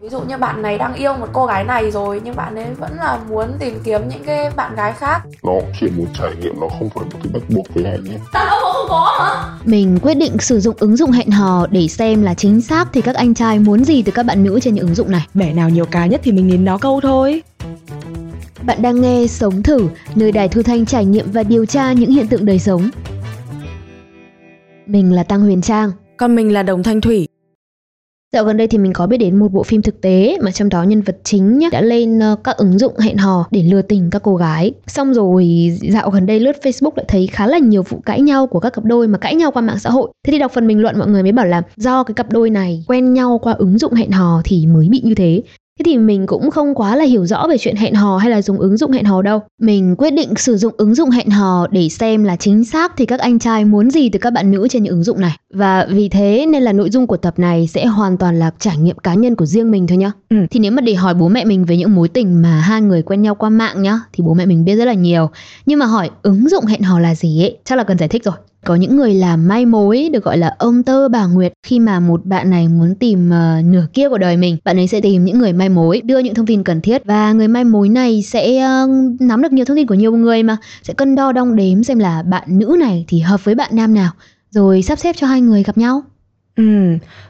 Ví dụ như bạn này đang yêu một cô gái này rồi nhưng bạn ấy vẫn là muốn tìm kiếm những cái bạn gái khác. Nó chỉ một trải nghiệm, nó không phải một cái bắt buộc với hẹn nhé. Đàn ông cũng không có hả? Mình quyết định sử dụng ứng dụng hẹn hò để xem là chính xác thì các anh trai muốn gì từ các bạn nữ trên những ứng dụng này. Bẻ nào nhiều cá nhất thì mình nín nó câu thôi. Bạn đang nghe Sống Thử, nơi Đài Thu Thanh trải nghiệm và điều tra những hiện tượng đời sống. Mình là Tăng Huyền Trang. Còn mình là Đồng Thanh Thủy. Dạo gần đây thì mình có biết đến một bộ phim thực tế mà trong đó nhân vật chính đã lên các ứng dụng hẹn hò để lừa tình các cô gái. Xong rồi dạo gần đây lướt Facebook lại thấy khá là nhiều vụ cãi nhau của các cặp đôi mà cãi nhau qua mạng xã hội. Thế thì đọc phần bình luận mọi người mới bảo là do cái cặp đôi này quen nhau qua ứng dụng hẹn hò thì mới bị như thế. Thế thì mình cũng không quá là hiểu rõ về chuyện hẹn hò hay là dùng ứng dụng hẹn hò đâu. Mình quyết định sử dụng ứng dụng hẹn hò để xem là chính xác thì các anh trai muốn gì từ các bạn nữ trên những ứng dụng này. Và vì thế nên là nội dung của tập này sẽ hoàn toàn là trải nghiệm cá nhân của riêng mình thôi nhá. Thì nếu mà để hỏi bố mẹ mình về những mối tình mà hai người quen nhau qua mạng nhá, thì bố mẹ mình biết rất là nhiều. Nhưng mà hỏi ứng dụng hẹn hò là gì ấy, chắc là cần giải thích rồi. Có những người làm mai mối được gọi là ông tơ bà nguyệt. Khi mà một bạn này muốn tìm nửa kia của đời mình, bạn ấy sẽ tìm những người mai mối, đưa những thông tin cần thiết. Và người mai mối này sẽ nắm được nhiều thông tin của nhiều người mà, sẽ cân đo đong đếm xem là bạn nữ này thì hợp với bạn nam nào, rồi sắp xếp cho hai người gặp nhau.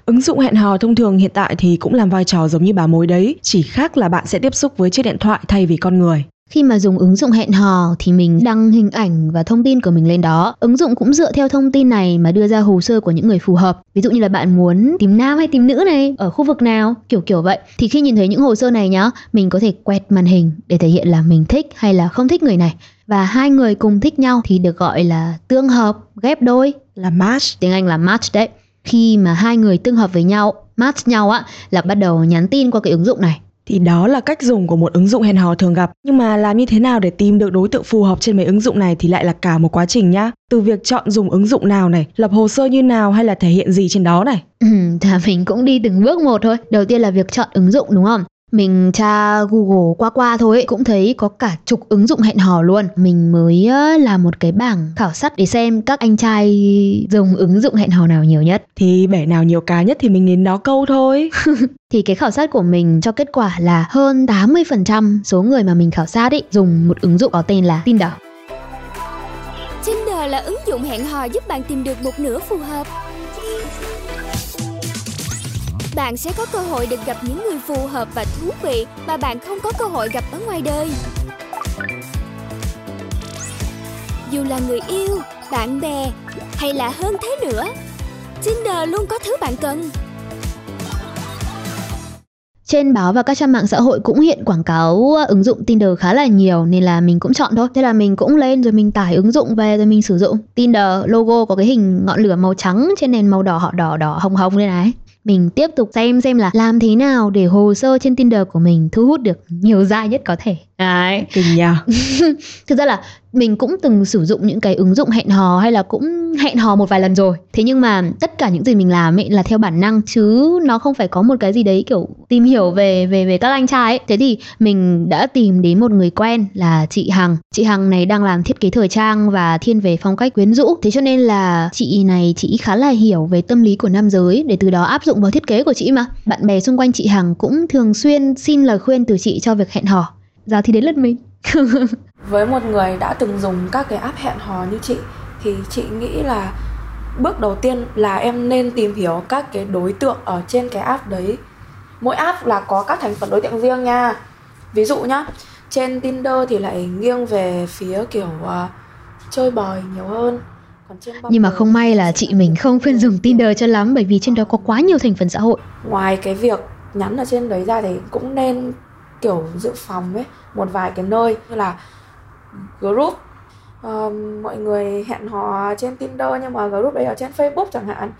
Ứng dụng hẹn hò thông thường hiện tại thì cũng làm vai trò giống như bà mối đấy, chỉ khác là bạn sẽ tiếp xúc với chiếc điện thoại thay vì con người. Khi mà dùng ứng dụng hẹn hò thì mình đăng hình ảnh và thông tin của mình lên đó. Ứng dụng cũng dựa theo thông tin này mà đưa ra hồ sơ của những người phù hợp. Ví dụ như là bạn muốn tìm nam hay tìm nữ này, ở khu vực nào, kiểu vậy. Thì khi nhìn thấy những hồ sơ này nhá, mình có thể quẹt màn hình để thể hiện là mình thích hay là không thích người này. Và hai người cùng thích nhau thì được gọi là tương hợp, ghép đôi. Là match. Tiếng Anh là match đấy. Khi mà hai người tương hợp với nhau, match nhau á, là bắt đầu nhắn tin qua cái ứng dụng này. Thì đó là cách dùng của một ứng dụng hẹn hò thường gặp. Nhưng mà làm như thế nào để tìm được đối tượng phù hợp trên mấy ứng dụng này thì lại là cả một quá trình nhá. Từ việc chọn dùng ứng dụng nào này, lập hồ sơ như nào hay là thể hiện gì trên đó này. Mình cũng đi từng bước một thôi. Đầu tiên là việc chọn ứng dụng đúng không? Mình tra Google qua thôi, cũng thấy có cả chục ứng dụng hẹn hò luôn. Mình mới làm một cái bảng khảo sát để xem các anh trai dùng ứng dụng hẹn hò nào nhiều nhất. Thì bẻ nào nhiều cá nhất thì mình đến đó câu thôi. Thì cái khảo sát của mình cho kết quả là hơn 80% số người mà mình khảo sát ấy dùng một ứng dụng có tên là Tinder. Tinder là ứng dụng hẹn hò giúp bạn tìm được một nửa phù hợp. Bạn sẽ có cơ hội được gặp những người phù hợp và thú vị mà bạn không có cơ hội gặp ở ngoài đời. Dù là người yêu, bạn bè hay là hơn thế nữa, Tinder luôn có thứ bạn cần. Trên báo và các trang mạng xã hội cũng hiện quảng cáo ứng dụng Tinder khá là nhiều nên là mình cũng chọn thôi. Thế là mình cũng lên rồi mình tải ứng dụng về rồi mình sử dụng. Tinder logo có cái hình ngọn lửa màu trắng trên nền màu đỏ hồng đây này. Mình tiếp tục xem là làm thế nào để hồ sơ trên Tinder của mình thu hút được nhiều giai nhất có thể. Đấy. Kinh nhờ. Thực ra là mình cũng từng sử dụng những cái ứng dụng hẹn hò hay là cũng hẹn hò một vài lần rồi. Thế nhưng mà tất cả những gì mình làm ấy là theo bản năng chứ nó không phải có một cái gì đấy kiểu tìm hiểu về các anh trai ấy. Thế thì mình đã tìm đến một người quen là chị Hằng. Chị Hằng này đang làm thiết kế thời trang và thiên về phong cách quyến rũ. Thế cho nên là chị này chị khá là hiểu về tâm lý của nam giới để từ đó áp dụng vào thiết kế của chị mà. Bạn bè xung quanh chị Hằng cũng thường xuyên xin lời khuyên từ chị cho việc hẹn hò. Giờ thì đến lượt mình. Với một người đã từng dùng các cái app hẹn hò như chị thì chị nghĩ là bước đầu tiên là em nên tìm hiểu các cái đối tượng ở trên cái app đấy. Mỗi app là có các thành phần đối tượng riêng nha. Ví dụ nhá, trên Tinder thì lại nghiêng về phía kiểu chơi bời nhiều hơn. Nhưng mà không may là chị mình không khuyên dùng Tinder cho lắm bởi vì trên đó có quá nhiều thành phần xã hội. Ngoài cái việc nhắn ở trên đấy ra thì cũng nên kiểu dự phòng ấy, một vài cái nơi như là group, mọi người hẹn hò trên Tinder nhưng mà group đấy ở trên Facebook chẳng hạn,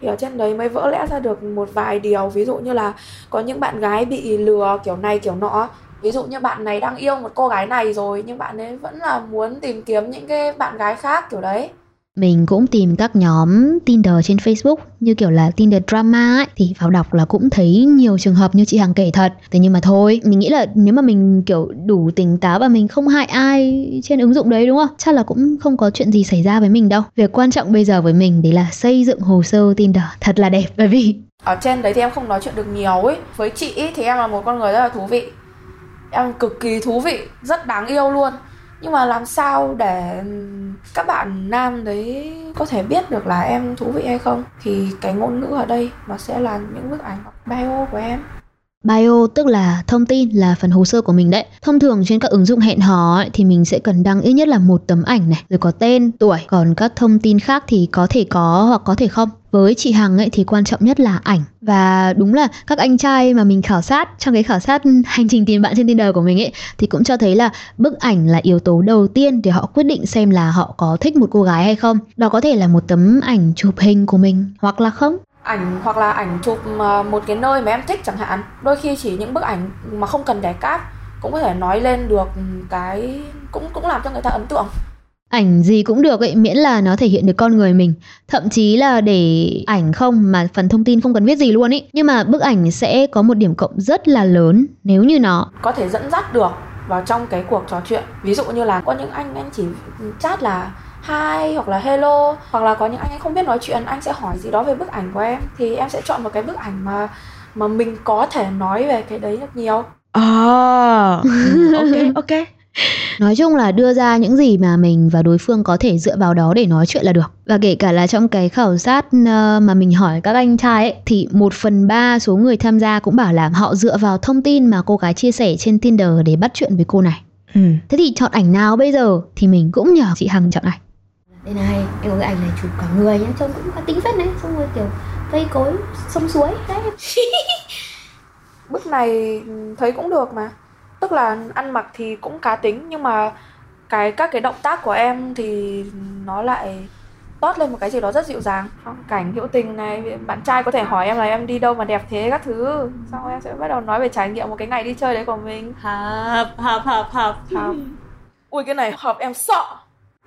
thì ở trên đấy mới vỡ lẽ ra được một vài điều. Ví dụ như là có những bạn gái bị lừa kiểu này kiểu nọ. Ví dụ như bạn này đang yêu một cô gái này rồi nhưng bạn ấy vẫn là muốn tìm kiếm những cái bạn gái khác kiểu đấy. Mình cũng tìm các nhóm Tinder trên Facebook như kiểu là Tinder drama ấy, thì vào đọc là cũng thấy nhiều trường hợp như chị Hằng kể thật. Thế nhưng mà thôi, mình nghĩ là nếu mà mình kiểu đủ tỉnh táo và mình không hại ai trên ứng dụng đấy đúng không? Chắc là cũng không có chuyện gì xảy ra với mình đâu. Việc quan trọng bây giờ với mình đấy là xây dựng hồ sơ Tinder thật là đẹp. Bởi vì ở trên đấy thì em không nói chuyện được nhiều ấy. Với chị ấy, thì em là một con người rất là thú vị. Em cực kỳ thú vị, rất đáng yêu luôn. Nhưng mà làm sao để các bạn nam đấy có thể biết được là em thú vị hay không? Thì cái ngôn ngữ ở đây nó sẽ là những bức ảnh bio của em. Bio tức là thông tin, là phần hồ sơ của mình đấy. Thông thường trên các ứng dụng hẹn hò ấy, thì mình sẽ cần đăng ít nhất là 1 tấm ảnh này, rồi có tên, tuổi. Còn các thông tin khác thì có thể có hoặc có thể không. Với chị Hằng ấy thì quan trọng nhất là ảnh. Và đúng là các anh trai mà mình khảo sát trong cái khảo sát hành trình tìm bạn trên Tinder của mình ấy, thì cũng cho thấy là bức ảnh là yếu tố đầu tiên để họ quyết định xem là họ có thích một cô gái hay không. Đó có thể là 1 tấm ảnh chụp hình của mình hoặc là không. Ảnh hoặc là ảnh chụp một cái nơi mà em thích chẳng hạn. Đôi khi chỉ những bức ảnh mà không cần đề cáp cũng có thể nói lên được cái cũng làm cho người ta ấn tượng. Ảnh gì cũng được ấy, miễn là nó thể hiện được con người mình. Thậm chí là để ảnh không mà phần thông tin không cần viết gì luôn ấy. Nhưng mà bức ảnh sẽ có một điểm cộng rất là lớn nếu như nó có thể dẫn dắt được vào trong cái cuộc trò chuyện. Ví dụ như là có những anh chỉ chat là hi hoặc là hello, hoặc là có những anh không biết nói chuyện, anh sẽ hỏi gì đó về bức ảnh của em. Thì em sẽ chọn một cái bức ảnh mà mình có thể nói về cái đấy được nhiều. Ok. Nói chung là đưa ra những gì mà mình và đối phương có thể dựa vào đó để nói chuyện là được. Và kể cả là trong cái khảo sát mà mình hỏi các anh trai ấy, thì 1/3 số người tham gia cũng bảo là họ dựa vào thông tin mà cô gái chia sẻ trên Tinder để bắt chuyện với cô này. Thế thì chọn ảnh nào bây giờ? Thì mình cũng nhờ chị Hằng chọn ảnh. Đây này, em có cái ảnh này chụp cả người nhá, trông cũng có tính phết đấy, xong rồi kiểu cây cối, sông suối đấy. Bức này thấy cũng được mà. Tức là ăn mặc thì cũng cá tính, nhưng mà các cái động tác của em thì nó lại toát lên một cái gì đó rất dịu dàng. Cảnh hữu tình này, bạn trai có thể hỏi em là em đi đâu mà đẹp thế các thứ. Xong rồi em sẽ bắt đầu nói về trải nghiệm một cái ngày đi chơi đấy của mình. Hợp. Ui cái này hợp em sợ.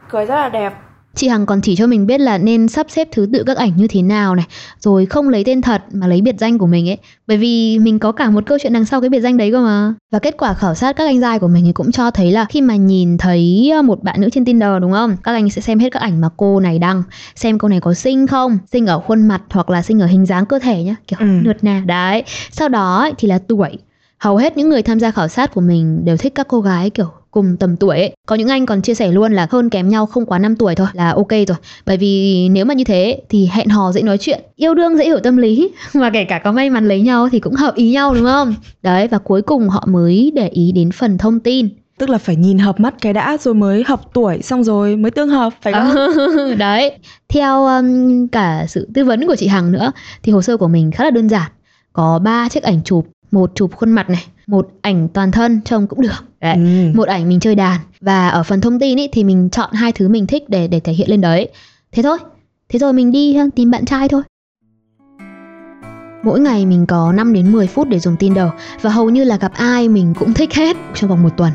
Cười rất là đẹp. Chị Hằng còn chỉ cho mình biết là nên sắp xếp thứ tự các ảnh như thế nào này, rồi không lấy tên thật mà lấy biệt danh của mình ấy, bởi vì mình có cả một câu chuyện đằng sau cái biệt danh đấy cơ mà. Và kết quả khảo sát các anh trai của mình thì cũng cho thấy là khi mà nhìn thấy một bạn nữ trên Tinder đúng không, các anh sẽ xem hết các ảnh mà cô này đăng, xem cô này có xinh không, xinh ở khuôn mặt hoặc là xinh ở hình dáng cơ thể nhá, kiểu nượt nà đấy. Sau đó thì là tuổi. Hầu hết những người tham gia khảo sát của mình đều thích các cô gái kiểu cùng tầm tuổi ấy. Có những anh còn chia sẻ luôn là hơn kém nhau không quá 5 tuổi thôi là ok rồi. Bởi vì nếu mà như thế thì hẹn hò dễ nói chuyện, yêu đương dễ hiểu tâm lý, mà kể cả có may mắn lấy nhau thì cũng hợp ý nhau đúng không? Đấy, và cuối cùng họ mới để ý đến phần thông tin. Tức là phải nhìn hợp mắt cái đã rồi mới hợp tuổi, xong rồi mới tương hợp, phải không? Đấy, theo cả sự tư vấn của chị Hằng nữa thì hồ sơ của mình khá là đơn giản. Có 3 chiếc ảnh chụp. 1 chụp khuôn mặt này, 1 ảnh toàn thân trông cũng được đấy, 1 ảnh mình chơi đàn. Và ở phần thông tin ý, thì mình chọn 2 thứ mình thích để thể hiện lên đấy. Thế thôi, thế rồi mình đi tìm bạn trai thôi. Mỗi ngày mình có 5 đến 10 phút để dùng Tinder. Và hầu như là gặp ai mình cũng thích hết trong vòng 1 tuần.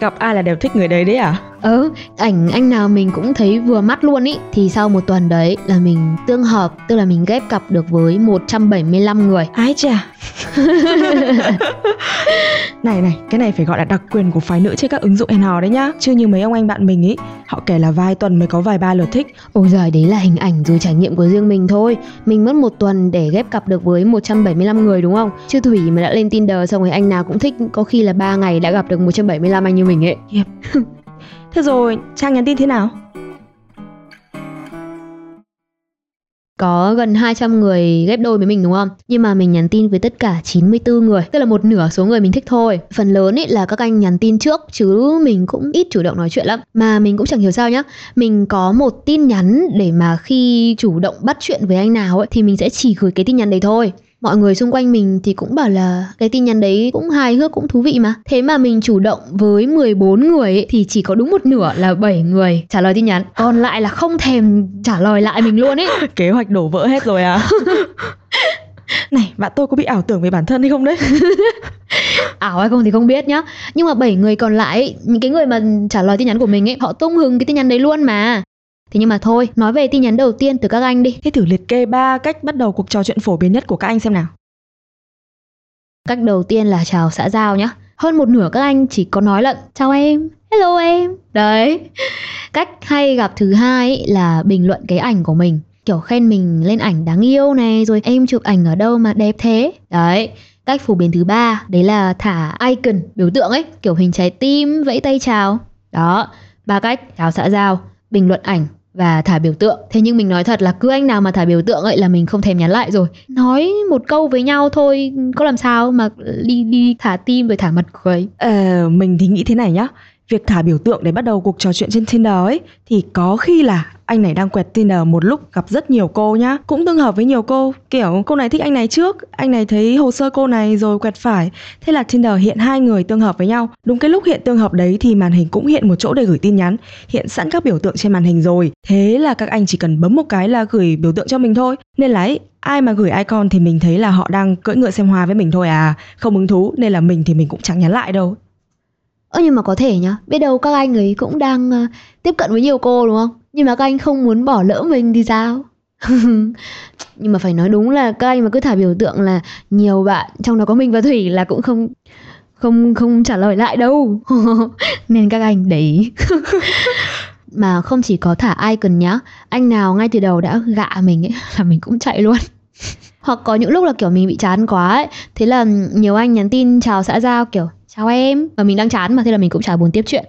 Gặp ai là đều thích người đấy đấy à? Ảnh anh nào mình cũng thấy vừa mắt luôn ý. Thì sau 1 tuần đấy là mình tương hợp, tức là mình ghép cặp được với 175 người. Ái chà. Này, cái này phải gọi là đặc quyền của phái nữ trên các ứng dụng hẹn hò đấy nhá. Chứ như mấy ông anh bạn mình ý, họ kể là vài tuần mới có vài ba lượt thích. Ôi giời, đấy là hình ảnh rồi trải nghiệm của riêng mình thôi. Mình mất 1 tuần để ghép cặp được với 175 người đúng không? Chứ Thủy mà đã lên Tinder xong rồi anh nào cũng thích, có khi là 3 ngày đã gặp được 175 anh như mình ấy. Yep. Thế rồi, Trang nhắn tin thế nào? Có gần 200 người ghép đôi với mình đúng không? Nhưng mà mình nhắn tin với tất cả 94 người, tức là 1/2 số người mình thích thôi. Phần lớn ấy là các anh nhắn tin trước, chứ mình cũng ít chủ động nói chuyện lắm. Mà mình cũng chẳng hiểu sao nhá, mình có 1 tin nhắn để mà khi chủ động bắt chuyện với anh nào ấy, thì mình sẽ chỉ gửi cái tin nhắn đấy thôi. Mọi người xung quanh mình thì cũng bảo là cái tin nhắn đấy cũng hài hước, cũng thú vị mà. Thế mà mình chủ động với 14 người ấy, thì chỉ có đúng 1/2 là 7 người trả lời tin nhắn. Còn lại là không thèm trả lời lại mình luôn ấy. Kế hoạch đổ vỡ hết rồi à? Này, bạn tôi có bị ảo tưởng về bản thân hay không đấy? Ảo hay không thì không biết nhá. Nhưng mà 7 người còn lại ấy, những cái người mà trả lời tin nhắn của mình ấy, họ tung hứng cái tin nhắn đấy luôn mà. Thế nhưng mà thôi, nói về tin nhắn đầu tiên từ các anh đi. Thế thử liệt kê 3 cách bắt đầu cuộc trò chuyện phổ biến nhất của các anh xem nào. Cách đầu tiên là chào xã giao nhá. Hơn một nửa các anh chỉ có nói lận chào em, hello em. Đấy. Cách hay gặp thứ hai là bình luận cái ảnh của mình, kiểu khen mình lên ảnh đáng yêu này, rồi em chụp ảnh ở đâu mà đẹp thế. Đấy. Cách phổ biến thứ ba đấy là thả icon, biểu tượng ấy, kiểu hình trái tim, vẫy tay chào. Đó, 3 cách: chào xã giao, bình luận ảnh và thả biểu tượng. Thế nhưng mình nói thật là cứ anh nào mà thả biểu tượng ấy là mình không thèm nhắn lại rồi. Nói một câu với nhau thôi, có làm sao mà đi thả tim rồi thả mặt cười. Mình thì nghĩ thế này nhá. Việc thả biểu tượng để bắt đầu cuộc trò chuyện trên Tinder ấy thì có khi là anh này đang quẹt Tinder một lúc gặp rất nhiều cô nhá. Cũng tương hợp với nhiều cô, kiểu cô này thích anh này trước, anh này thấy hồ sơ cô này rồi quẹt phải. Thế là Tinder hiện hai người tương hợp với nhau. Đúng cái lúc hiện tương hợp đấy thì màn hình cũng hiện một chỗ để gửi tin nhắn, hiện sẵn các biểu tượng trên màn hình rồi. Thế là các anh chỉ cần bấm một cái là gửi biểu tượng cho mình thôi. Nên là ấy, ai mà gửi icon thì mình thấy là họ đang cưỡi ngựa xem hoa với mình thôi à. Không hứng thú nên là mình thì mình cũng chẳng nhắn lại đâu. Nhưng mà có thể nhá, biết đâu các anh ấy cũng đang tiếp cận với nhiều cô đúng không? Nhưng mà các anh không muốn bỏ lỡ mình thì sao? Nhưng mà phải nói đúng là các anh mà cứ thả biểu tượng là nhiều bạn, trong đó có mình và Thủy, là cũng không trả lời lại đâu. Nên các anh để ý. Mà không chỉ có thả icon nhá, anh nào ngay từ đầu đã gạ mình ấy là mình cũng chạy luôn. Hoặc có những lúc là kiểu mình bị chán quá ấy, thế là nhiều anh nhắn tin chào xã giao kiểu chào em, và mình đang chán mà, thế là mình cũng chả buồn tiếp chuyện.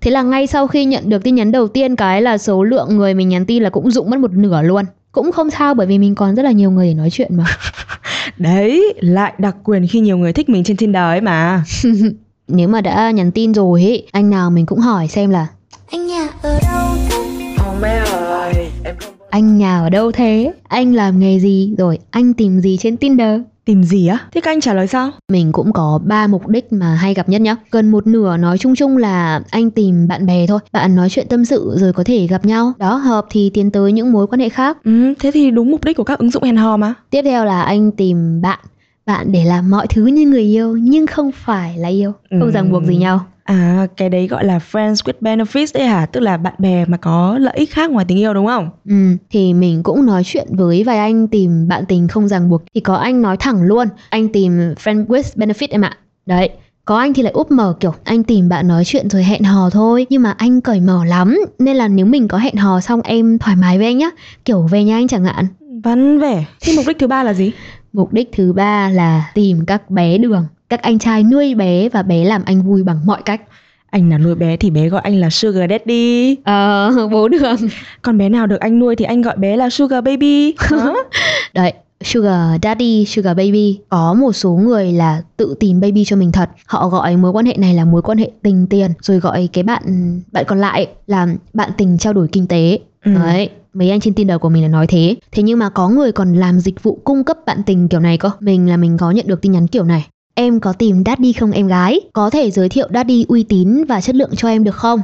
Thế là ngay sau khi nhận được tin nhắn đầu tiên cái là số lượng người mình nhắn tin là cũng rụng mất một nửa luôn. Cũng không sao bởi vì mình còn rất là nhiều người để nói chuyện mà. Đấy, lại đặc quyền khi nhiều người thích mình trên Tinder ấy mà. Nếu mà đã nhắn tin rồi ấy, anh nào mình cũng hỏi xem là anh nhà ở đâu thế? Anh nhà ở đâu thế? Anh làm nghề gì? Rồi anh tìm gì trên Tinder? Tìm gì á? Thế các anh trả lời sao? Mình cũng có 3 mục đích mà hay gặp nhất nhá. Gần một nửa nói chung là anh tìm bạn bè thôi, bạn nói chuyện tâm sự rồi có thể gặp nhau. Đó, hợp thì tiến tới những mối quan hệ khác. Thế thì đúng mục đích của các ứng dụng hẹn hò mà. Tiếp theo là anh tìm bạn để làm mọi thứ như người yêu nhưng không phải là yêu, không ràng buộc gì nhau. À, cái đấy gọi là friends with benefits đấy hả? Tức là bạn bè mà có lợi ích khác ngoài tình yêu đúng không? Thì mình cũng nói chuyện với vài anh tìm bạn tình không ràng buộc. Thì có anh nói thẳng luôn, anh tìm friends with benefit em ạ. Đấy, có anh thì lại úp mở kiểu anh tìm bạn nói chuyện rồi hẹn hò thôi, nhưng mà anh cởi mở lắm, nên là nếu mình có hẹn hò xong em thoải mái với anh nhá, kiểu về nhà anh chẳng hạn. Vắn vẻ. Thế mục đích thứ ba là gì? Mục đích thứ ba là tìm các bé đường, các anh trai nuôi bé và bé làm anh vui bằng mọi cách. Anh nào nuôi bé thì bé gọi anh là sugar daddy. Bố đường. Còn bé nào được anh nuôi thì anh gọi bé là sugar baby. Đấy, sugar daddy, sugar baby. Có một số người là tự tìm baby cho mình thật. Họ gọi mối quan hệ này là mối quan hệ tình tiền, rồi gọi cái bạn còn lại là bạn tình trao đổi kinh tế. Đấy, mấy anh trên Tinder của mình là nói thế. Thế nhưng mà có người còn làm dịch vụ cung cấp bạn tình kiểu này cơ. Mình là mình có nhận được tin nhắn kiểu này: em có tìm daddy không em gái? Có thể giới thiệu daddy uy tín và chất lượng cho em được không?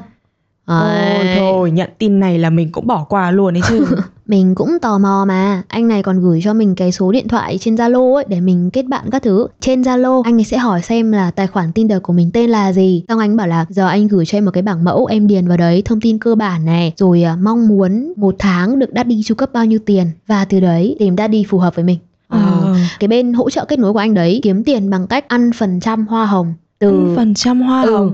Thôi, nhận tin này là mình cũng bỏ qua luôn ấy chứ. Mình cũng tò mò mà. Anh này còn gửi cho mình cái số điện thoại trên Zalo ấy để mình kết bạn các thứ. Trên Zalo anh ấy sẽ hỏi xem là tài khoản Tinder của mình tên là gì. Xong anh bảo là giờ anh gửi cho em một cái bảng mẫu, em điền vào đấy thông tin cơ bản này, rồi mong muốn 1 tháng được daddy chu cấp bao nhiêu tiền, và từ đấy tìm daddy phù hợp với mình. Cái bên hỗ trợ kết nối của anh đấy kiếm tiền bằng cách ăn phần trăm hoa hồng. Phần trăm hoa hồng.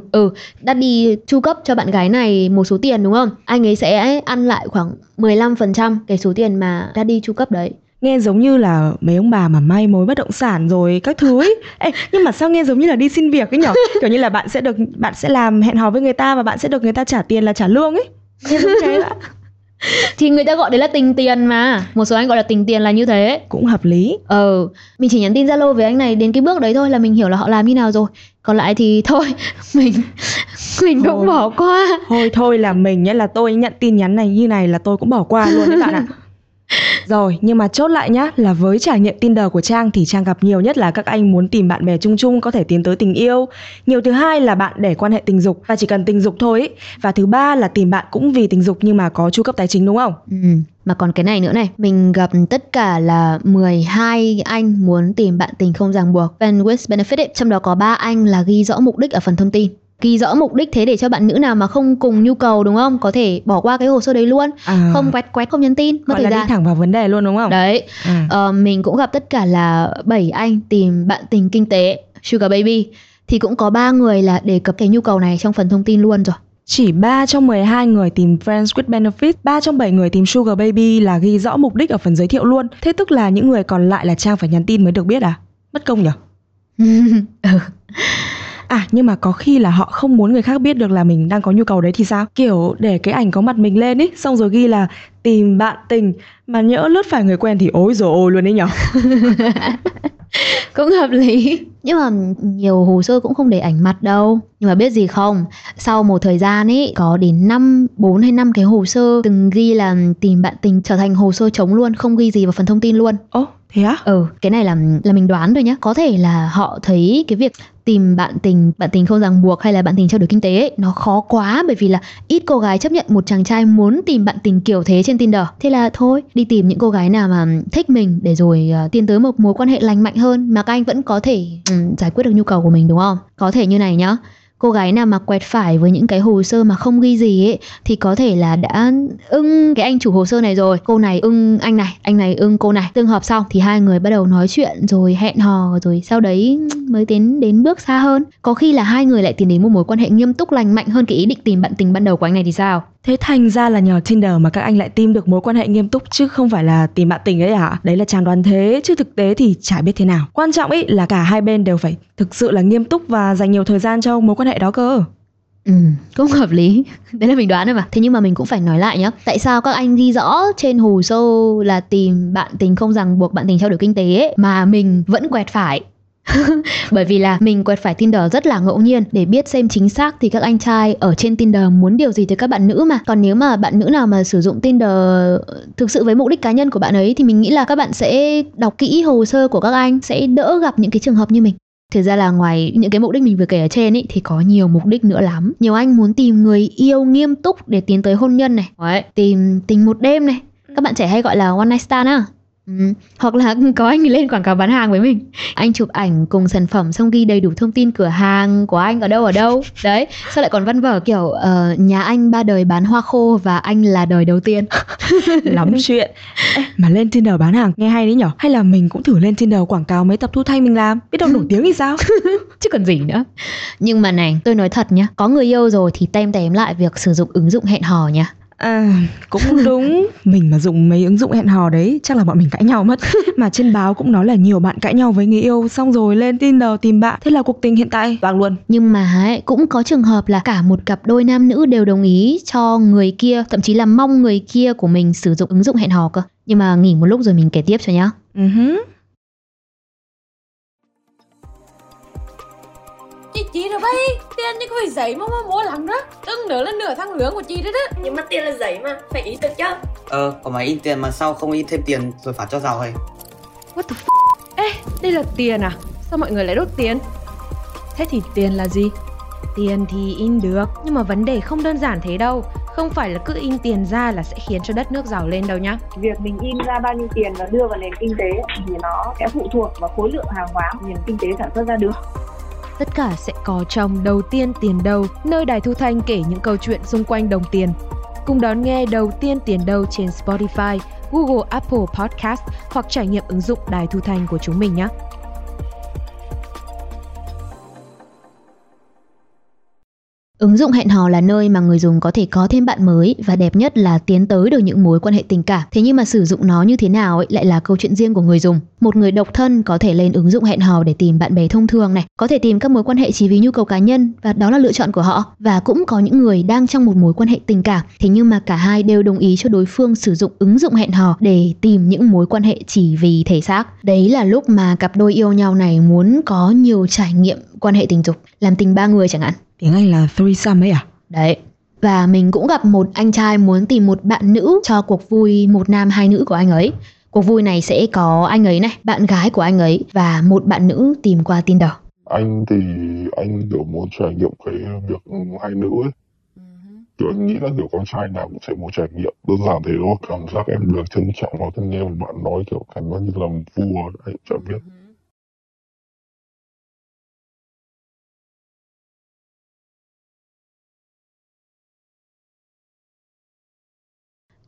Daddy chu cấp cho bạn gái này một số tiền đúng không? Anh ấy sẽ ăn lại khoảng 15% cái số tiền mà daddy chu cấp đấy. Nghe giống như là mấy ông bà mà may mối bất động sản rồi các thứ ấy. Ê, nhưng mà sao nghe giống như là đi xin việc ấy nhở? Kiểu như là bạn sẽ làm hẹn hò với người ta và bạn sẽ được người ta trả tiền là trả lương ấy. Nghe giống thế ạ. Thì người ta gọi đấy là tình tiền mà. Một số anh gọi là tình tiền là như thế. Cũng hợp lý. Mình chỉ nhắn tin Zalo với anh này đến cái bước đấy thôi là mình hiểu là họ làm như nào rồi. Còn lại thì thôi, Mình cũng bỏ qua. Thôi là mình nhá, là tôi nhận tin nhắn này như này là tôi cũng bỏ qua luôn đấy bạn ạ. Rồi, nhưng mà chốt lại nhá, là với trải nghiệm Tinder của Trang thì Trang gặp nhiều nhất là các anh muốn tìm bạn bè chung chung có thể tiến tới tình yêu. Nhiều thứ hai là bạn để quan hệ tình dục và chỉ cần tình dục thôi ý. Và thứ ba là tìm bạn cũng vì tình dục nhưng mà có chu cấp tài chính đúng không? Mà còn cái này nữa này, mình gặp tất cả là 12 anh muốn tìm bạn tình không ràng buộc, friends with benefit ấy. Trong đó có 3 anh là ghi rõ mục đích ở phần thông tin. Ghi rõ mục đích thế để cho bạn nữ nào mà không cùng nhu cầu đúng không? Có thể bỏ qua cái hồ sơ đấy luôn, không quét quét, không nhắn tin, mất thời gian. Gọi là đi thẳng vào vấn đề luôn đúng không? Đấy. Mình cũng gặp tất cả là 7 anh tìm bạn tình kinh tế, sugar baby, thì cũng có 3 người là đề cập cái nhu cầu này trong phần thông tin luôn rồi. Chỉ 3 trong 12 người tìm Friends with Benefits, 3 trong 7 người tìm Sugar Baby là ghi rõ mục đích ở phần giới thiệu luôn. Thế tức là những người còn lại là Trang phải nhắn tin mới được biết à? Mất công nhở? À, nhưng mà có khi là họ không muốn người khác biết được là mình đang có nhu cầu đấy thì sao? Kiểu để cái ảnh có mặt mình lên ý, xong rồi ghi là tìm bạn tình, mà nhỡ lướt phải người quen thì ối dồi ôi luôn ấy nhở? Cũng hợp lý. Nhưng mà nhiều hồ sơ cũng không để ảnh mặt đâu. Nhưng mà biết gì không, sau một thời gian ấy, có đến 4 hay 5 cái hồ sơ từng ghi là tìm bạn tình trở thành hồ sơ trống luôn, không ghi gì vào phần thông tin luôn. Ồ, thế á? Cái này là mình đoán rồi nhá. Có thể là họ thấy cái việc tìm bạn tình không ràng buộc hay là bạn tình trao đổi kinh tế ấy, nó khó quá, bởi vì là ít cô gái chấp nhận một chàng trai muốn tìm bạn tình kiểu thế trên Tinder. Thế là thôi, đi tìm những cô gái nào mà thích mình để rồi tiến tới một mối quan hệ lành mạnh hơn mà các anh vẫn có thể giải quyết được nhu cầu của mình đúng không? Có thể như này nhá. Cô gái nào mà quẹt phải với những cái hồ sơ mà không ghi gì ấy thì có thể là đã ưng cái anh chủ hồ sơ này rồi. Cô này ưng anh này, anh này ưng cô này. Tương hợp xong thì hai người bắt đầu nói chuyện rồi hẹn hò, rồi sau đấy mới tiến đến bước xa hơn. Có khi là hai người lại tiến đến một mối quan hệ nghiêm túc lành mạnh hơn cái ý định tìm bạn tình ban đầu của anh này thì sao? Thế thành ra là nhờ Tinder mà các anh lại tìm được mối quan hệ nghiêm túc chứ không phải là tìm bạn tình ấy hả? Đấy là Trang đoán thế chứ thực tế thì chả biết thế nào. Quan trọng ý là cả hai bên đều phải thực sự là nghiêm túc và dành nhiều thời gian cho mối quan hệ đó cơ. Cũng hợp lý. Đấy là mình đoán thôi mà. Thế nhưng mà mình cũng phải nói lại nhá. Tại sao các anh ghi rõ trên hồ sơ là tìm bạn tình không ràng buộc, bạn tình trao đổi kinh tế ấy, mà mình vẫn quẹt phải? Bởi vì là mình quẹt phải Tinder rất là ngẫu nhiên. Để biết xem chính xác thì các anh trai ở trên Tinder muốn điều gì tới các bạn nữ mà. Còn nếu mà bạn nữ nào mà sử dụng Tinder thực sự với mục đích cá nhân của bạn ấy thì mình nghĩ là các bạn sẽ đọc kỹ hồ sơ của các anh, sẽ đỡ gặp những cái trường hợp như mình. Thực ra là ngoài những cái mục đích mình vừa kể ở trên ý, thì có nhiều mục đích nữa lắm. Nhiều anh muốn tìm người yêu nghiêm túc để tiến tới hôn nhân này. Đấy. Tìm tình một đêm này. Các bạn trẻ hay gọi là one night stand á. Hoặc là có anh lên quảng cáo bán hàng với mình. Anh chụp ảnh cùng sản phẩm xong ghi đầy đủ thông tin cửa hàng của anh ở đâu. Đấy, sao lại còn văn vở kiểu nhà anh 3 đời bán hoa khô và anh là đời đầu tiên. Lắm chuyện. Ê, mà lên Tinder bán hàng nghe hay đấy nhở? Hay là mình cũng thử lên Tinder quảng cáo mấy tập Thu Thanh mình làm, biết đâu nổi tiếng thì sao? Chứ còn gì nữa. Nhưng mà này, tôi nói thật nhá, có người yêu rồi thì tém lại việc sử dụng ứng dụng hẹn hò nhá. Cũng đúng. Mình mà dùng mấy ứng dụng hẹn hò đấy chắc là bọn mình cãi nhau mất. Mà trên báo cũng nói là nhiều bạn cãi nhau với người yêu xong rồi lên Tinder tìm bạn, thế là cuộc tình hiện tại vàng luôn. Nhưng mà ấy, cũng có trường hợp là cả một cặp đôi nam nữ đều đồng ý cho người kia, thậm chí là mong người kia của mình sử dụng ứng dụng hẹn hò cơ. Nhưng mà nghỉ một lúc rồi mình kể tiếp cho nhá. Chị rồi bây, tiền như cái giấy mà mua lắm đó. Từng nữa là nửa tháng lương của chị đấy đó. Nhưng mà tiền là giấy mà, phải in được chứ. Còn mà in tiền mà sao không in thêm tiền rồi phạt cho giàu hay? What the f***? Ê, đây là tiền à? Sao mọi người lại đốt tiền? Thế thì tiền là gì? Tiền thì in được, nhưng mà vấn đề không đơn giản thế đâu. Không phải là cứ in tiền ra là sẽ khiến cho đất nước giàu lên đâu nhá. Việc mình in ra bao nhiêu tiền và đưa vào nền kinh tế thì nó sẽ phụ thuộc vào khối lượng hàng hóa nền kinh tế sản xuất ra được. Tất cả sẽ có trong Đầu Tiên Tiền Đâu, nơi Đài Thu Thanh kể những câu chuyện xung quanh đồng tiền. Cùng đón nghe Đầu Tiên Tiền Đâu trên Spotify, Google, Apple Podcast hoặc trải nghiệm ứng dụng Đài Thu Thanh của chúng mình nhé. Ứng dụng hẹn hò là nơi mà người dùng có thể có thêm bạn mới và đẹp nhất là tiến tới được những mối quan hệ tình cảm. Thế nhưng mà sử dụng nó như thế nào ấy lại là câu chuyện riêng của người dùng. Một người độc thân có thể lên ứng dụng hẹn hò để tìm bạn bè thông thường này, có thể tìm các mối quan hệ chỉ vì nhu cầu cá nhân và đó là lựa chọn của họ. Và cũng có những người đang trong một mối quan hệ tình cảm, thế nhưng mà cả hai đều đồng ý cho đối phương sử dụng ứng dụng hẹn hò để tìm những mối quan hệ chỉ vì thể xác. Đấy là lúc mà cặp đôi yêu nhau này muốn có nhiều trải nghiệm quan hệ tình dục, làm tình 3 người chẳng hạn. Tiếng Anh là threesome ấy à? Đấy. Và mình cũng gặp một anh trai muốn tìm một bạn nữ cho cuộc vui 1 nam 2 nữ của anh ấy. Cuộc vui này sẽ có anh ấy này, bạn gái của anh ấy và một bạn nữ tìm qua Tinder. Anh thì anh kiểu muốn trải nghiệm cái việc 2 nữ ấy. Kiểu anh nghĩ là kiểu con trai nào cũng sẽ muốn trải nghiệm. Đơn giản thế thôi. Cảm giác em được trân trọng nó, thân nghe một bạn nói kiểu cảm giác như là vua, anh chẳng biết.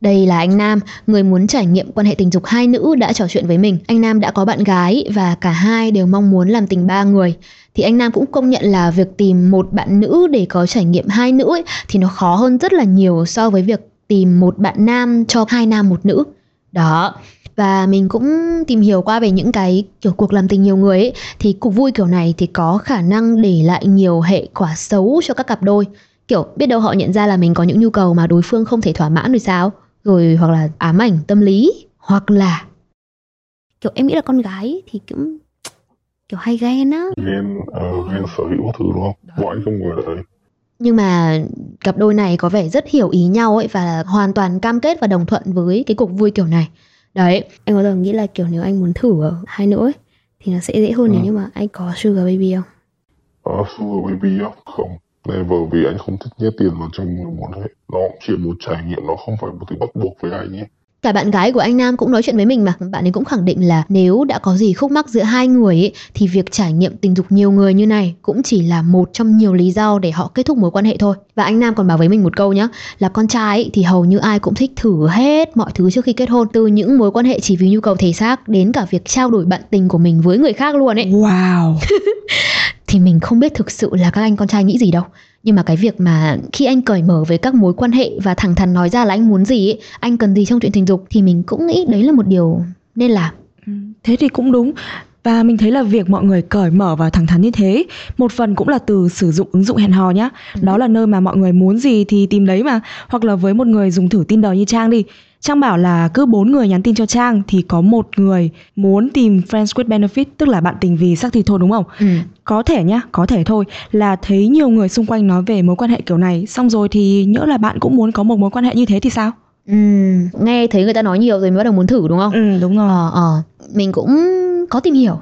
Đây là anh Nam, người muốn trải nghiệm quan hệ tình dục hai nữ đã trò chuyện với mình. Anh Nam đã có bạn gái và cả hai đều mong muốn làm tình ba người. Thì anh Nam cũng công nhận là việc tìm một bạn nữ để có trải nghiệm hai nữ ấy, thì nó khó hơn rất là nhiều so với việc tìm một bạn nam cho hai nam một nữ. Đó. Và mình cũng tìm hiểu qua về những cái kiểu cuộc làm tình nhiều người ấy, thì cuộc vui kiểu này thì có khả năng để lại nhiều hệ quả xấu cho các cặp đôi. Kiểu biết đâu họ nhận ra là mình có những nhu cầu mà đối phương không thể thỏa mãn rồi sao? Rồi hoặc là ám ảnh tâm lý, hoặc là kiểu em nghĩ là con gái thì cũng kiểu hay ghen á. Ghen sở hữu thứ đúng không? Bói trong người đấy. Nhưng mà cặp đôi này có vẻ rất hiểu ý nhau ấy và hoàn toàn cam kết và đồng thuận với cái cuộc vui kiểu này. Đấy, anh có từng nghĩ là kiểu nếu anh muốn thử ở hai nữ ấy, thì nó sẽ dễ hơn nếu như mà anh có sugar baby không? Có sugar baby không? Never, vì anh không thích nhét tiền vào trong người muốn đấy. Nó cũng chỉ một trải nghiệm, nó không phải một thứ bắt buộc với anh ấy. Cả bạn gái của anh Nam cũng nói chuyện với mình mà, bạn ấy cũng khẳng định là nếu đã có gì khúc mắc giữa hai người ấy, thì việc trải nghiệm tình dục nhiều người như này cũng chỉ là một trong nhiều lý do để họ kết thúc mối quan hệ thôi. Và anh Nam còn bảo với mình một câu nhá, là con trai ấy, thì hầu như ai cũng thích thử hết mọi thứ trước khi kết hôn, từ những mối quan hệ chỉ vì nhu cầu thể xác đến cả việc trao đổi bạn tình của mình với người khác luôn ấy. Wow. Thì mình không biết thực sự là các anh con trai nghĩ gì đâu. Nhưng mà cái việc mà khi anh cởi mở với các mối quan hệ và thẳng thắn nói ra là anh muốn gì ấy, anh cần gì trong chuyện tình dục, thì mình cũng nghĩ đấy là một điều nên làm. Thế thì cũng đúng. Và mình thấy là việc mọi người cởi mở và thẳng thắn như thế, một phần cũng là từ sử dụng ứng dụng hẹn hò nhá. Đó là nơi mà mọi người muốn gì thì tìm đấy mà. Hoặc là với một người dùng thử Tinder như Trang đi, Trang bảo là cứ 4 người nhắn tin cho Trang thì có một người muốn tìm friends with benefit, tức là bạn tình vì sắc thịt thôi, đúng không? Có thể nhá, có thể thôi, là thấy nhiều người xung quanh nói về mối quan hệ kiểu này, xong rồi thì nhỡ là bạn cũng muốn có một mối quan hệ như thế thì sao? Nghe thấy người ta nói nhiều rồi mới bắt đầu muốn thử đúng không? Đúng rồi. Mình cũng có tìm hiểu,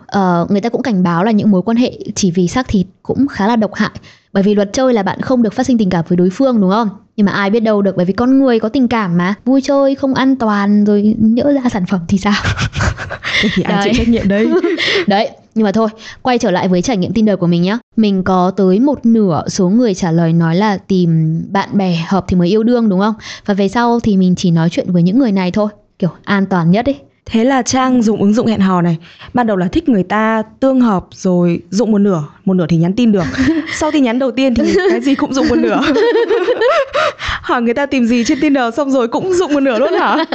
người ta cũng cảnh báo là những mối quan hệ chỉ vì xác thịt cũng khá là độc hại, bởi vì luật chơi là bạn không được phát sinh tình cảm với đối phương đúng không? Nhưng mà ai biết đâu được, bởi vì con người có tình cảm mà, vui chơi không an toàn rồi nhỡ ra sản phẩm thì sao? Thì ai chịu trách nhiệm đây? Đấy, nhưng mà thôi, quay trở lại với trải nghiệm Tinder của mình nhé. Mình có tới một nửa số người trả lời nói là tìm bạn bè hợp thì mới yêu đương đúng không? Và về sau thì mình chỉ nói chuyện với những người này thôi, kiểu an toàn nhất ấy. Thế là Trang dùng ứng dụng hẹn hò này, ban đầu là thích người ta tương hợp rồi dụng một nửa thì nhắn tin được. Sau tin nhắn đầu tiên thì cái gì cũng dụng một nửa. Hỏi người ta tìm gì trên Tinder xong rồi cũng dụng một nửa luôn hả?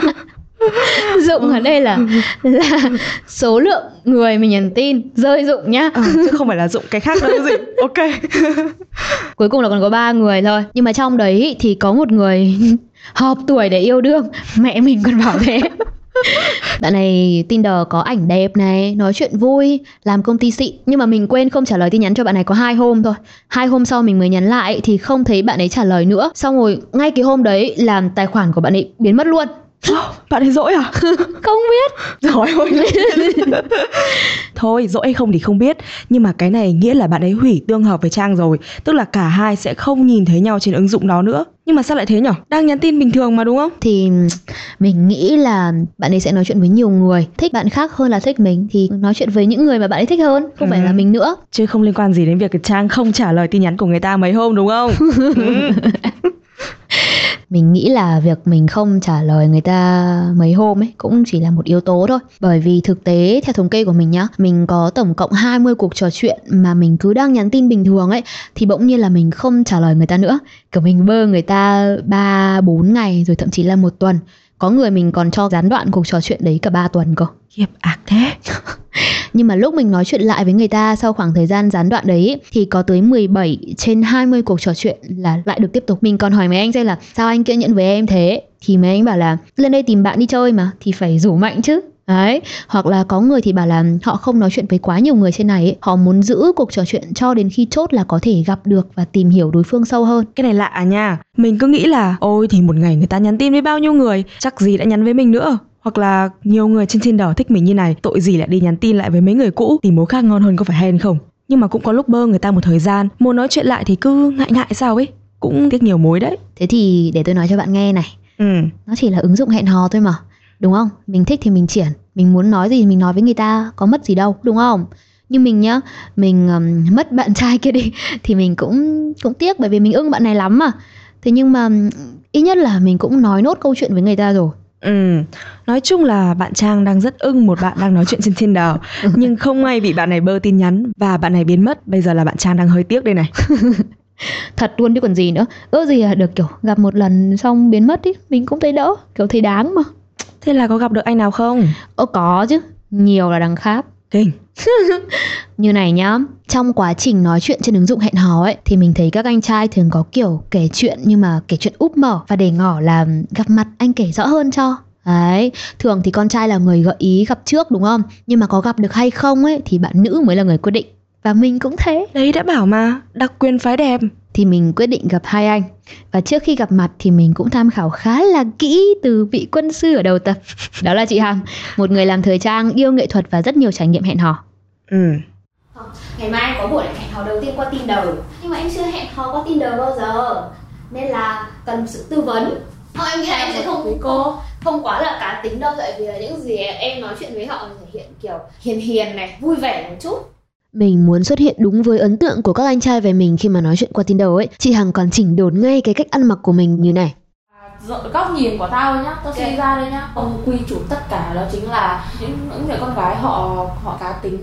Dụng ở đây là số lượng người mình nhắn tin rơi dụng nhá, chứ không phải là dụng cái khác đâu gì. Ok. Cuối cùng là còn có 3 người thôi, nhưng mà trong đấy thì có một người hợp tuổi để yêu đương, mẹ mình còn bảo thế. Bạn này Tinder có ảnh đẹp này, nói chuyện vui, làm công ty xịn. Nhưng mà mình quên không trả lời tin nhắn cho bạn này có 2 hôm thôi. 2 hôm sau mình mới nhắn lại thì không thấy bạn ấy trả lời nữa. Xong rồi ngay cái hôm đấy làm tài khoản của bạn ấy biến mất luôn. Bạn ấy dỗi à? Không biết. Dỗi thôi. Thôi, dỗi hay không thì không biết, nhưng mà cái này nghĩa là bạn ấy hủy tương hợp với Trang rồi, tức là cả hai sẽ không nhìn thấy nhau trên ứng dụng đó nữa. Nhưng mà sao lại thế nhở? Đang nhắn tin bình thường mà đúng không? Thì mình nghĩ là bạn ấy sẽ nói chuyện với nhiều người, thích bạn khác hơn là thích mình, thì nói chuyện với những người mà bạn ấy thích hơn, không phải là mình nữa. Chứ không liên quan gì đến việc Trang không trả lời tin nhắn của người ta mấy hôm đúng không? Mình nghĩ là việc mình không trả lời người ta mấy hôm ấy cũng chỉ là một yếu tố thôi. Bởi vì thực tế theo thống kê của mình nhá, mình có tổng cộng 20 cuộc trò chuyện mà mình cứ đang nhắn tin bình thường ấy, thì bỗng nhiên là mình không trả lời người ta nữa. Kiểu mình bơ người ta 3-4 ngày rồi thậm chí là 1 tuần. Có người mình còn cho gián đoạn cuộc trò chuyện đấy cả 3 tuần cơ. Khiếp ác thế. Nhưng mà lúc mình nói chuyện lại với người ta sau khoảng thời gian gián đoạn đấy thì có tới 17 trên 20 cuộc trò chuyện là lại được tiếp tục. Mình còn hỏi mấy anh xem là sao anh kiên nhẫn với em thế, thì mấy anh bảo là lên đây tìm bạn đi chơi mà thì phải rủ mạnh chứ. Đấy, hoặc là có người thì bảo là họ không nói chuyện với quá nhiều người trên này ấy. Họ muốn giữ cuộc trò chuyện cho đến khi chốt là có thể gặp được và tìm hiểu đối phương sâu hơn. Cái này lạ nha. Mình cứ nghĩ là ôi thì một ngày người ta nhắn tin với bao nhiêu người, chắc gì đã nhắn với mình nữa. Hoặc là nhiều người trên Tinder thích mình như này, tội gì lại đi nhắn tin lại với mấy người cũ, tìm mối khác ngon hơn có phải hay không? Nhưng mà cũng có lúc bơ người ta một thời gian, muốn nói chuyện lại thì cứ ngại ngại sao ấy. Cũng tiếc nhiều mối đấy. Thế thì để tôi nói cho bạn nghe này. Nó chỉ là ứng dụng hẹn hò thôi mà, đúng không? Mình thích thì mình triển, mình muốn nói gì thì mình nói với người ta, có mất gì đâu, đúng không? Nhưng mình nhá, mình mất bạn trai kia đi thì mình cũng tiếc, bởi vì mình ưng bạn này lắm mà. Thế nhưng mà ít nhất là mình cũng nói nốt câu chuyện với người ta rồi. Nói chung là bạn Trang đang rất ưng một bạn đang nói chuyện trên Tinder. Nhưng không may bị bạn này bơ tin nhắn và bạn này biến mất. Bây giờ là bạn Trang đang hơi tiếc đây này. Thật luôn chứ còn gì nữa. Ước gì là được kiểu gặp một lần xong biến mất ý, mình cũng thấy đỡ, kiểu thấy đáng mà. Thế là có gặp được anh nào không? Có chứ, nhiều là đằng khác. Kinh. Như này nhá, trong quá trình nói chuyện trên ứng dụng hẹn hò ấy thì mình thấy các anh trai thường có kiểu kể chuyện, nhưng mà kể chuyện úp mở và để ngỏ là gặp mặt anh kể rõ hơn cho. Đấy, thường thì con trai là người gợi ý gặp trước đúng không? Nhưng mà có gặp được hay không ấy thì bạn nữ mới là người quyết định. Và mình cũng thế. Đấy, đã bảo mà, đặc quyền phái đẹp. Thì mình quyết định gặp hai anh. Và trước khi gặp mặt thì mình cũng tham khảo khá là kỹ từ vị quân sư ở đầu tập. Đó là chị Hằng, một người làm thời trang, yêu nghệ thuật và rất nhiều trải nghiệm hẹn hò. Ngày mai em có buổi hẹn hò đầu tiên qua Tinder. Nhưng mà em chưa hẹn hò qua Tinder bao giờ, nên là cần sự tư vấn. Không, em nghĩ là em sẽ không quý cô, không quá là cá tính đâu. Tại vì là những gì em nói chuyện với họ thể hiện kiểu hiền này, vui vẻ một chút. Mình muốn xuất hiện đúng với ấn tượng của các anh trai về mình khi mà nói chuyện qua Tinder ấy. Chị Hằng còn chỉnh đốn ngay cái cách ăn mặc của mình như này. Góc nhìn của tao nhá, tao suy ra đây nhá. Ông quy chủ tất cả đó chính là những người con gái họ cá tính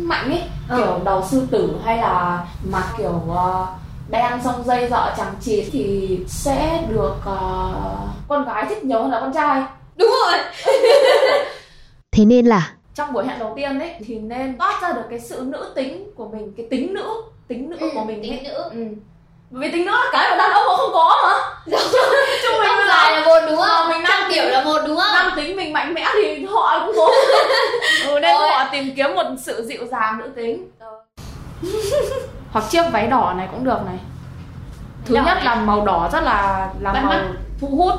mạnh ấy, kiểu đầu sư tử hay là mặc kiểu đen xong dây dọ chẳng chỉ thì sẽ được con gái thích nhiều hơn là con trai. Đúng rồi. Thế nên là trong buổi hẹn đầu tiên ấy thì nên toát ra được cái sự nữ tính của mình, cái tính nữ của mình ấy. Vì tính nữ là cái mà đàn ông họ không có mà. Chúng mình là một đúng không? Mình nam kiểu là một đúng không? Nam tính mình mạnh mẽ thì họ cũng có. Nên họ tìm kiếm một sự dịu dàng nữ tính. Hoặc chiếc váy đỏ này cũng được này. Thứ nhất là màu đỏ rất là màu thu hút.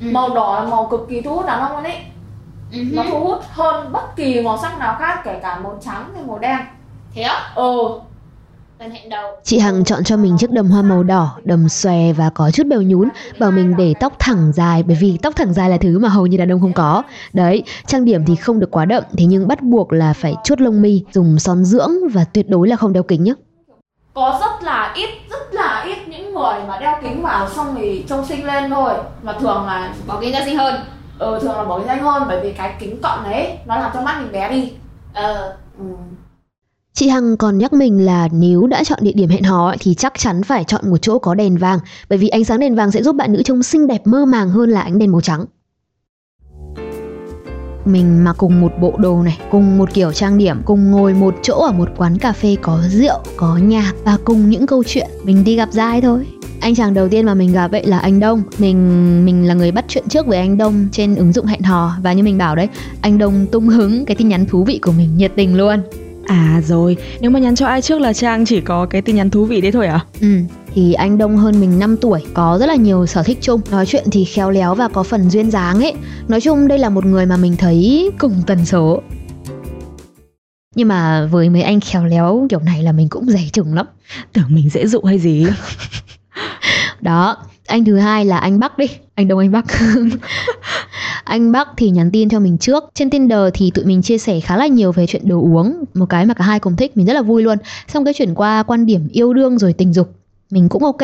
Màu đỏ là màu cực kỳ thu hút đàn ông ấy. Nó thu hút hơn bất kỳ màu sắc nào khác, kể cả màu trắng hay màu đen. Thế á? Chị Hằng chọn cho mình chiếc đầm hoa màu đỏ, đầm xòe và có chút bèo nhún. Bảo mình để tóc thẳng dài, bởi vì tóc thẳng dài là thứ mà hầu như đàn ông không có. Đấy, trang điểm thì không được quá đậm, thế nhưng bắt buộc là phải chuốt lông mi, dùng son dưỡng và tuyệt đối là không đeo kính nhé. Có rất là ít những người mà đeo kính vào xong thì trông xinh lên thôi. Mà thường là bỏ kính ra xinh hơn. Thường là bỏ danh hơn, bởi vì cái kính cận đấy nó làm cho mắt mình bé đi. Chị Hằng còn nhắc mình là nếu đã chọn địa điểm hẹn hò thì chắc chắn phải chọn một chỗ có đèn vàng, bởi vì ánh sáng đèn vàng sẽ giúp bạn nữ trông xinh đẹp mơ màng hơn là ánh đèn màu trắng. Mình mặc cùng một bộ đồ này, cùng một kiểu trang điểm, cùng ngồi một chỗ ở một quán cà phê có rượu, có nhạc và cùng những câu chuyện, mình đi gặp giai thôi. Anh chàng đầu tiên mà mình gặp vậy là anh Đông. Mình là người bắt chuyện trước với anh Đông trên ứng dụng hẹn hò. Và như mình bảo đấy, anh Đông tung hứng cái tin nhắn thú vị của mình, nhiệt tình luôn. À rồi, nếu mà nhắn cho ai trước là Trang chỉ có cái tin nhắn thú vị đấy thôi à? Thì anh Đông hơn mình 5 tuổi, có rất là nhiều sở thích chung, nói chuyện thì khéo léo và có phần duyên dáng ấy. Nói chung đây là một người mà mình thấy cùng tần số. Nhưng mà với mấy anh khéo léo kiểu này là mình cũng dè chừng lắm. Tưởng mình dễ dụ hay gì. Đó, anh thứ hai là anh Bắc đi, anh Đông anh Bắc. Anh Bắc thì nhắn tin cho mình trước. Trên Tinder thì tụi mình chia sẻ khá là nhiều về chuyện đồ uống, một cái mà cả hai cùng thích, mình rất là vui luôn. Xong cái chuyển qua quan điểm yêu đương rồi tình dục, mình cũng ok.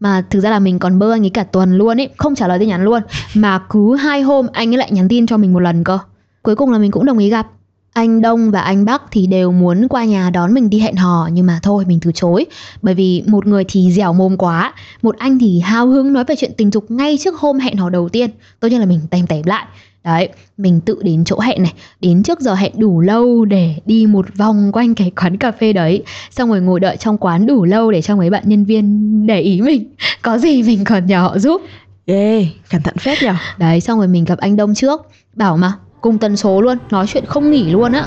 Mà thực ra là mình còn bơ anh ấy cả tuần luôn ấy, không trả lời tin nhắn luôn. Mà cứ 2 hôm anh ấy lại nhắn tin cho mình một lần cơ. Cuối cùng là mình cũng đồng ý gặp. Anh Đông và anh Bắc thì đều muốn qua nhà đón mình đi hẹn hò, nhưng mà thôi mình từ chối. Bởi vì một người thì dẻo mồm quá, một anh thì hào hứng nói về chuyện tình dục ngay trước hôm hẹn hò đầu tiên. Tất nhiên là mình tèm lại. Đấy, mình tự đến chỗ hẹn này, đến trước giờ hẹn đủ lâu để đi một vòng quanh cái quán cà phê đấy. Xong rồi ngồi đợi trong quán đủ lâu để cho mấy bạn nhân viên để ý mình. Có gì mình còn nhờ họ giúp. Ê, cẩn thận phết nhờ. Đấy, xong rồi mình gặp anh Đông trước, bảo mà cùng tần số luôn, nói chuyện không nghỉ luôn á.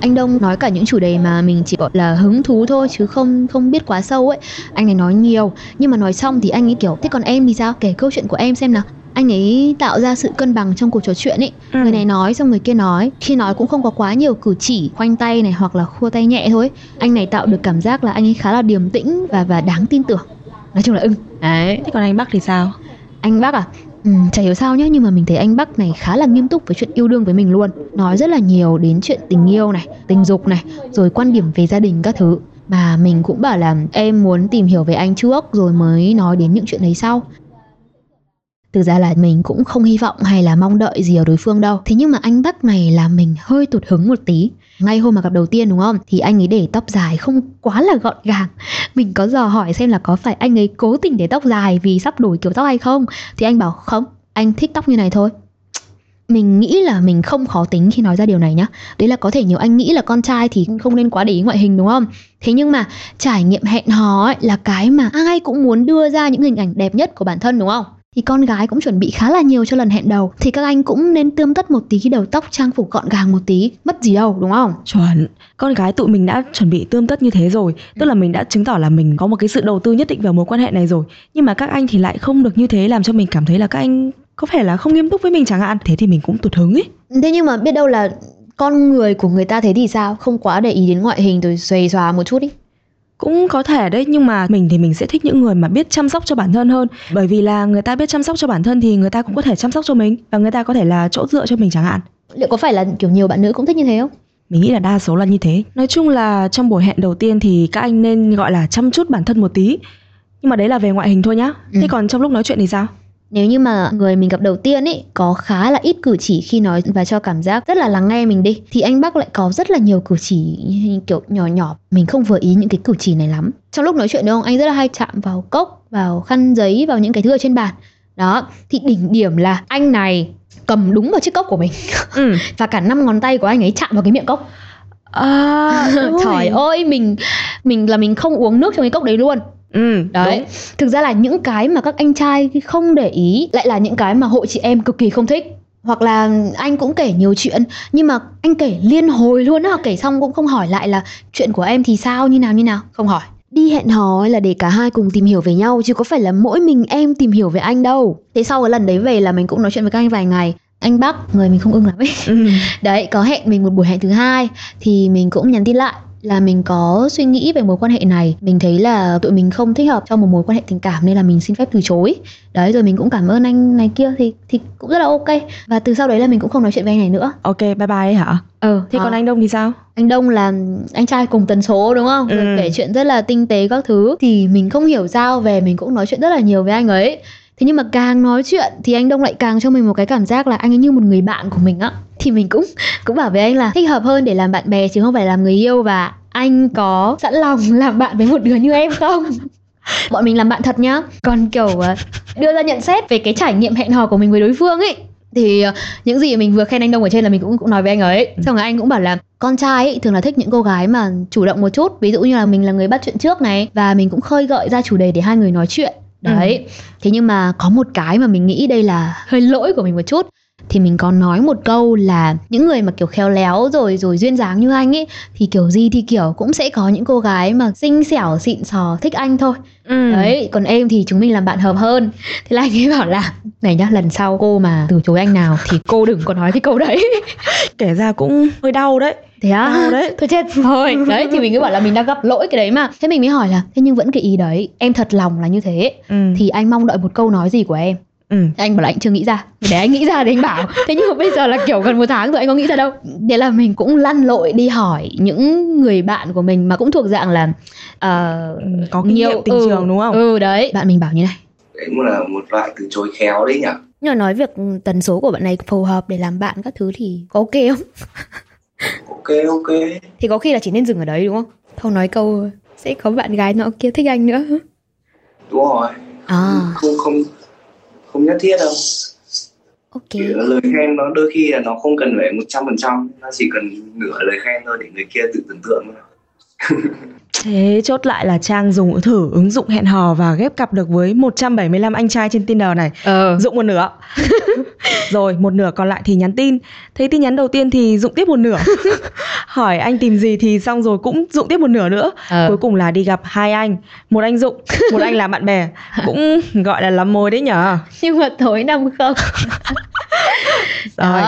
Anh Đông nói cả những chủ đề mà mình chỉ gọi là hứng thú thôi, chứ không biết quá sâu ấy. Anh này nói nhiều, nhưng mà nói xong thì anh ấy kiểu, thế còn em thì sao? Kể câu chuyện của em xem nào. Anh ấy tạo ra sự cân bằng trong cuộc trò chuyện ấy. Người này nói xong người kia nói. Khi nói cũng không có quá nhiều cử chỉ khoanh tay này hoặc là khua tay nhẹ thôi. Anh này tạo được cảm giác là anh ấy khá là điềm tĩnh và đáng tin tưởng. Nói chung là đấy. Thế còn anh Bắc thì sao? Anh Bắc à? Chả hiểu sao nhé, nhưng mà mình thấy anh Bắc này khá là nghiêm túc với chuyện yêu đương với mình luôn. Nói rất là nhiều đến chuyện tình yêu này, tình dục này, rồi quan điểm về gia đình các thứ. Mà mình cũng bảo là em muốn tìm hiểu về anh trước rồi mới nói đến những chuyện đấy sau. Thực ra là mình cũng không hy vọng hay là mong đợi gì ở đối phương đâu. Thế nhưng mà anh Bắc này làm mình hơi tụt hứng một tí. Ngay hôm mà gặp đầu tiên đúng không, thì anh ấy để tóc dài không quá là gọn gàng. Mình có dò hỏi xem là có phải anh ấy cố tình để tóc dài vì sắp đổi kiểu tóc hay không, thì anh bảo không, anh thích tóc như này thôi. Mình nghĩ là mình không khó tính khi nói ra điều này nhá. Đấy là có thể nhiều anh nghĩ là con trai thì không nên quá để ý ngoại hình đúng không. Thế nhưng mà trải nghiệm hẹn hò ấy là cái mà ai cũng muốn đưa ra những hình ảnh đẹp nhất của bản thân đúng không. Thì con gái cũng chuẩn bị khá là nhiều cho lần hẹn đầu, thì các anh cũng nên tươm tất một tí đầu tóc, trang phục gọn gàng một tí, mất gì đâu đúng không? Chuẩn, con gái tụi mình đã chuẩn bị tươm tất như thế rồi, tức là mình đã chứng tỏ là mình có một cái sự đầu tư nhất định vào mối quan hệ này rồi. Nhưng mà các anh thì lại không được như thế, làm cho mình cảm thấy là các anh có phải là không nghiêm túc với mình chẳng hạn. Thế thì mình cũng tụt hứng ấy. Thế nhưng mà biết đâu là con người của người ta thế thì sao, không quá để ý đến ngoại hình rồi xuề xòa một chút ý. Cũng có thể đấy, nhưng mà mình thì mình sẽ thích những người mà biết chăm sóc cho bản thân hơn. Bởi vì là người ta biết chăm sóc cho bản thân thì người ta cũng có thể chăm sóc cho mình, và người ta có thể là chỗ dựa cho mình chẳng hạn. Liệu có phải là kiểu nhiều bạn nữ cũng thích như thế không? Mình nghĩ là đa số là như thế. Nói chung là trong buổi hẹn đầu tiên thì các anh nên gọi là chăm chút bản thân một tí. Nhưng mà đấy là về ngoại hình thôi nhá. Thế còn trong lúc nói chuyện thì sao? Nếu như mà người mình gặp đầu tiên ấy có khá là ít cử chỉ khi nói và cho cảm giác rất là lắng nghe mình đi, thì anh Bắc lại có rất là nhiều cử chỉ kiểu nhỏ nhỏ. Mình không vừa ý những cái cử chỉ này lắm. Trong lúc nói chuyện đâu, anh rất là hay chạm vào cốc, vào khăn giấy, vào những cái thứ ở trên bàn. Đó, thì đỉnh điểm là anh này cầm đúng vào chiếc cốc của mình. Và cả 5 ngón tay của anh ấy chạm vào cái miệng cốc. Trời ơi, mình không uống nước trong cái cốc đấy luôn. Đấy đúng. Thực ra là những cái mà các anh trai không để ý lại là những cái mà hội chị em cực kỳ không thích. Hoặc là anh cũng kể nhiều chuyện, nhưng mà anh kể liên hồi luôn á. Kể xong cũng không hỏi lại là chuyện của em thì sao, như nào. Không hỏi. Đi hẹn hò là để cả hai cùng tìm hiểu về nhau, chứ có phải là mỗi mình em tìm hiểu về anh đâu. Thế sau cái lần đấy về là mình cũng nói chuyện với các anh vài ngày. Anh Bắc, người mình không ưng lắm ấy. Đấy, có hẹn mình một buổi hẹn thứ hai, thì mình cũng nhắn tin lại là mình có suy nghĩ về mối quan hệ này, mình thấy là tụi mình không thích hợp trong một mối quan hệ tình cảm nên là mình xin phép từ chối. Đấy, rồi mình cũng cảm ơn anh này kia thì cũng rất là ok. Và từ sau đấy là mình cũng không nói chuyện với anh này nữa. Ok, bye bye ấy hả? Thế còn anh Đông thì sao? Anh Đông là anh trai cùng tần số đúng không? Rồi kể chuyện rất là tinh tế các thứ. Thì mình không hiểu sao về mình cũng nói chuyện rất là nhiều với anh ấy. Thế nhưng mà càng nói chuyện thì anh Đông lại càng cho mình một cái cảm giác là anh ấy như một người bạn của mình á. Thì mình cũng bảo với anh là thích hợp hơn để làm bạn bè chứ không phải làm người yêu. Và anh có sẵn lòng làm bạn với một đứa như em không? Bọn mình làm bạn thật nhá. Còn kiểu đưa ra nhận xét về cái trải nghiệm hẹn hò của mình với đối phương ấy, thì những gì mình vừa khen anh Đông ở trên là mình cũng nói với anh ấy. Xong rồi anh cũng bảo là con trai ấy thường là thích những cô gái mà chủ động một chút. Ví dụ như là mình là người bắt chuyện trước này, và mình cũng khơi gợi ra chủ đề để hai người nói chuyện. Đấy, thế nhưng mà có một cái mà mình nghĩ đây là hơi lỗi của mình một chút. Thì mình có nói một câu là những người mà kiểu khéo léo rồi duyên dáng như anh ấy thì kiểu gì thì kiểu cũng sẽ có những cô gái mà xinh xẻo xịn sò thích anh thôi. Đấy, còn em thì chúng mình làm bạn hợp hơn. Thế là anh ấy bảo là này nhá, lần sau cô mà từ chối anh nào thì cô đừng có nói cái câu đấy. Kể ra cũng hơi đau đấy. Thế á, thôi chết rồi. Đấy, thì mình cứ bảo là mình đang gặp lỗi cái đấy mà. Thế mình mới hỏi là thế nhưng vẫn cái ý đấy, em thật lòng là như thế, thì anh mong đợi một câu nói gì của em. Anh bảo là anh chưa nghĩ ra. Để anh nghĩ ra thì anh bảo. Thế nhưng mà bây giờ là kiểu gần một tháng rồi anh có nghĩ ra đâu. Thế là mình cũng lăn lội đi hỏi những người bạn của mình mà cũng thuộc dạng là có kinh nghiệm tình trường đúng không? Đấy, bạn mình bảo như này. Đấy cũng là một loại từ chối khéo đấy nhỉ. Nhưng mà nói việc tần số của bạn này phù hợp để làm bạn các thứ thì có ok không? Ok. Thì có khi là chỉ nên dừng ở đấy đúng không? Không nói câu sẽ có bạn gái nọ kia thích anh nữa. Đúng rồi. Không nhất thiết đâu. Ok. Thì lời khen nó đôi khi là nó không cần phải 100%, nó chỉ cần nửa lời khen thôi để người kia tự tưởng tượng thôi. Thế chốt lại là Trang dùng thử ứng dụng hẹn hò và ghép cặp được với 175 anh trai trên Tinder này. Dụng một nửa. Rồi một nửa còn lại thì nhắn tin. Thấy tin nhắn đầu tiên thì dụng tiếp một nửa. Hỏi anh tìm gì thì xong rồi cũng dụng tiếp một nửa nữa. Cuối cùng là đi gặp hai anh. Một anh dụng, một anh làm bạn bè. Cũng gọi là lắm mối đấy nhở. Nhưng mà thối năm không. Rồi.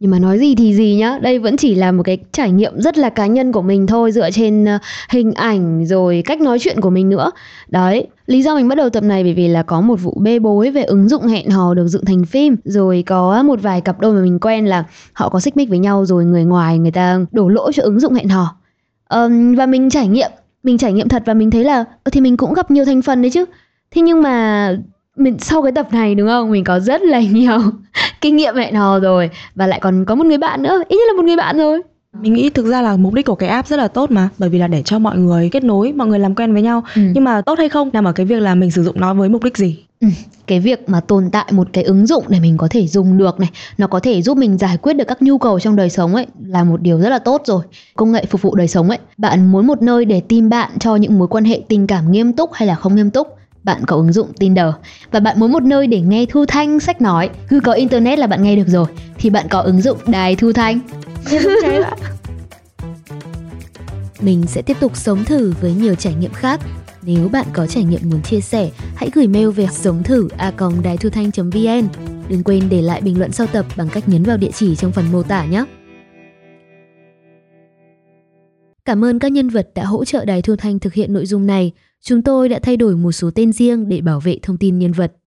Nhưng mà nói gì thì gì nhá, đây vẫn chỉ là một cái trải nghiệm rất là cá nhân của mình thôi, dựa trên hình ảnh rồi cách nói chuyện của mình nữa. Đấy, lý do mình bắt đầu tập này bởi vì là có một vụ bê bối về ứng dụng hẹn hò được dựng thành phim. Rồi có một vài cặp đôi mà mình quen là họ có xích mích với nhau, rồi người ngoài người ta đổ lỗi cho ứng dụng hẹn hò. Và mình trải nghiệm mình trải nghiệm thật và mình thấy là thì mình cũng gặp nhiều thành phần đấy chứ. Thế nhưng mà mình sau cái tập này đúng không, mình có rất là nhiều kinh nghiệm hẹn hò rồi, và lại còn có một người bạn nữa, ít nhất là một người bạn rồi. Mình nghĩ thực ra là mục đích của cái app rất là tốt mà, bởi vì là để cho mọi người kết nối, mọi người làm quen với nhau. Nhưng mà tốt hay không nằm ở cái việc là mình sử dụng nó với mục đích gì. Cái việc mà tồn tại một cái ứng dụng để mình có thể dùng được này, nó có thể giúp mình giải quyết được các nhu cầu trong đời sống ấy, là một điều rất là tốt rồi. Công nghệ phục vụ đời sống ấy, bạn muốn một nơi để tìm bạn cho những mối quan hệ tình cảm nghiêm túc hay là không nghiêm túc, bạn có ứng dụng Tinder. Và bạn muốn một nơi để nghe Thu Thanh sách nói, cứ có internet là bạn nghe được rồi, thì bạn có ứng dụng Đài Thu Thanh. Mình sẽ tiếp tục sống thử với nhiều trải nghiệm khác. Nếu bạn có trải nghiệm muốn chia sẻ, hãy gửi mail về songthu@daithuthanh.vn. Đừng quên để lại bình luận sau tập bằng cách nhấn vào địa chỉ trong phần mô tả nhé. Cảm ơn các nhân vật đã hỗ trợ Đài Thu Thanh thực hiện nội dung này. Chúng tôi đã thay đổi một số tên riêng để bảo vệ thông tin nhân vật.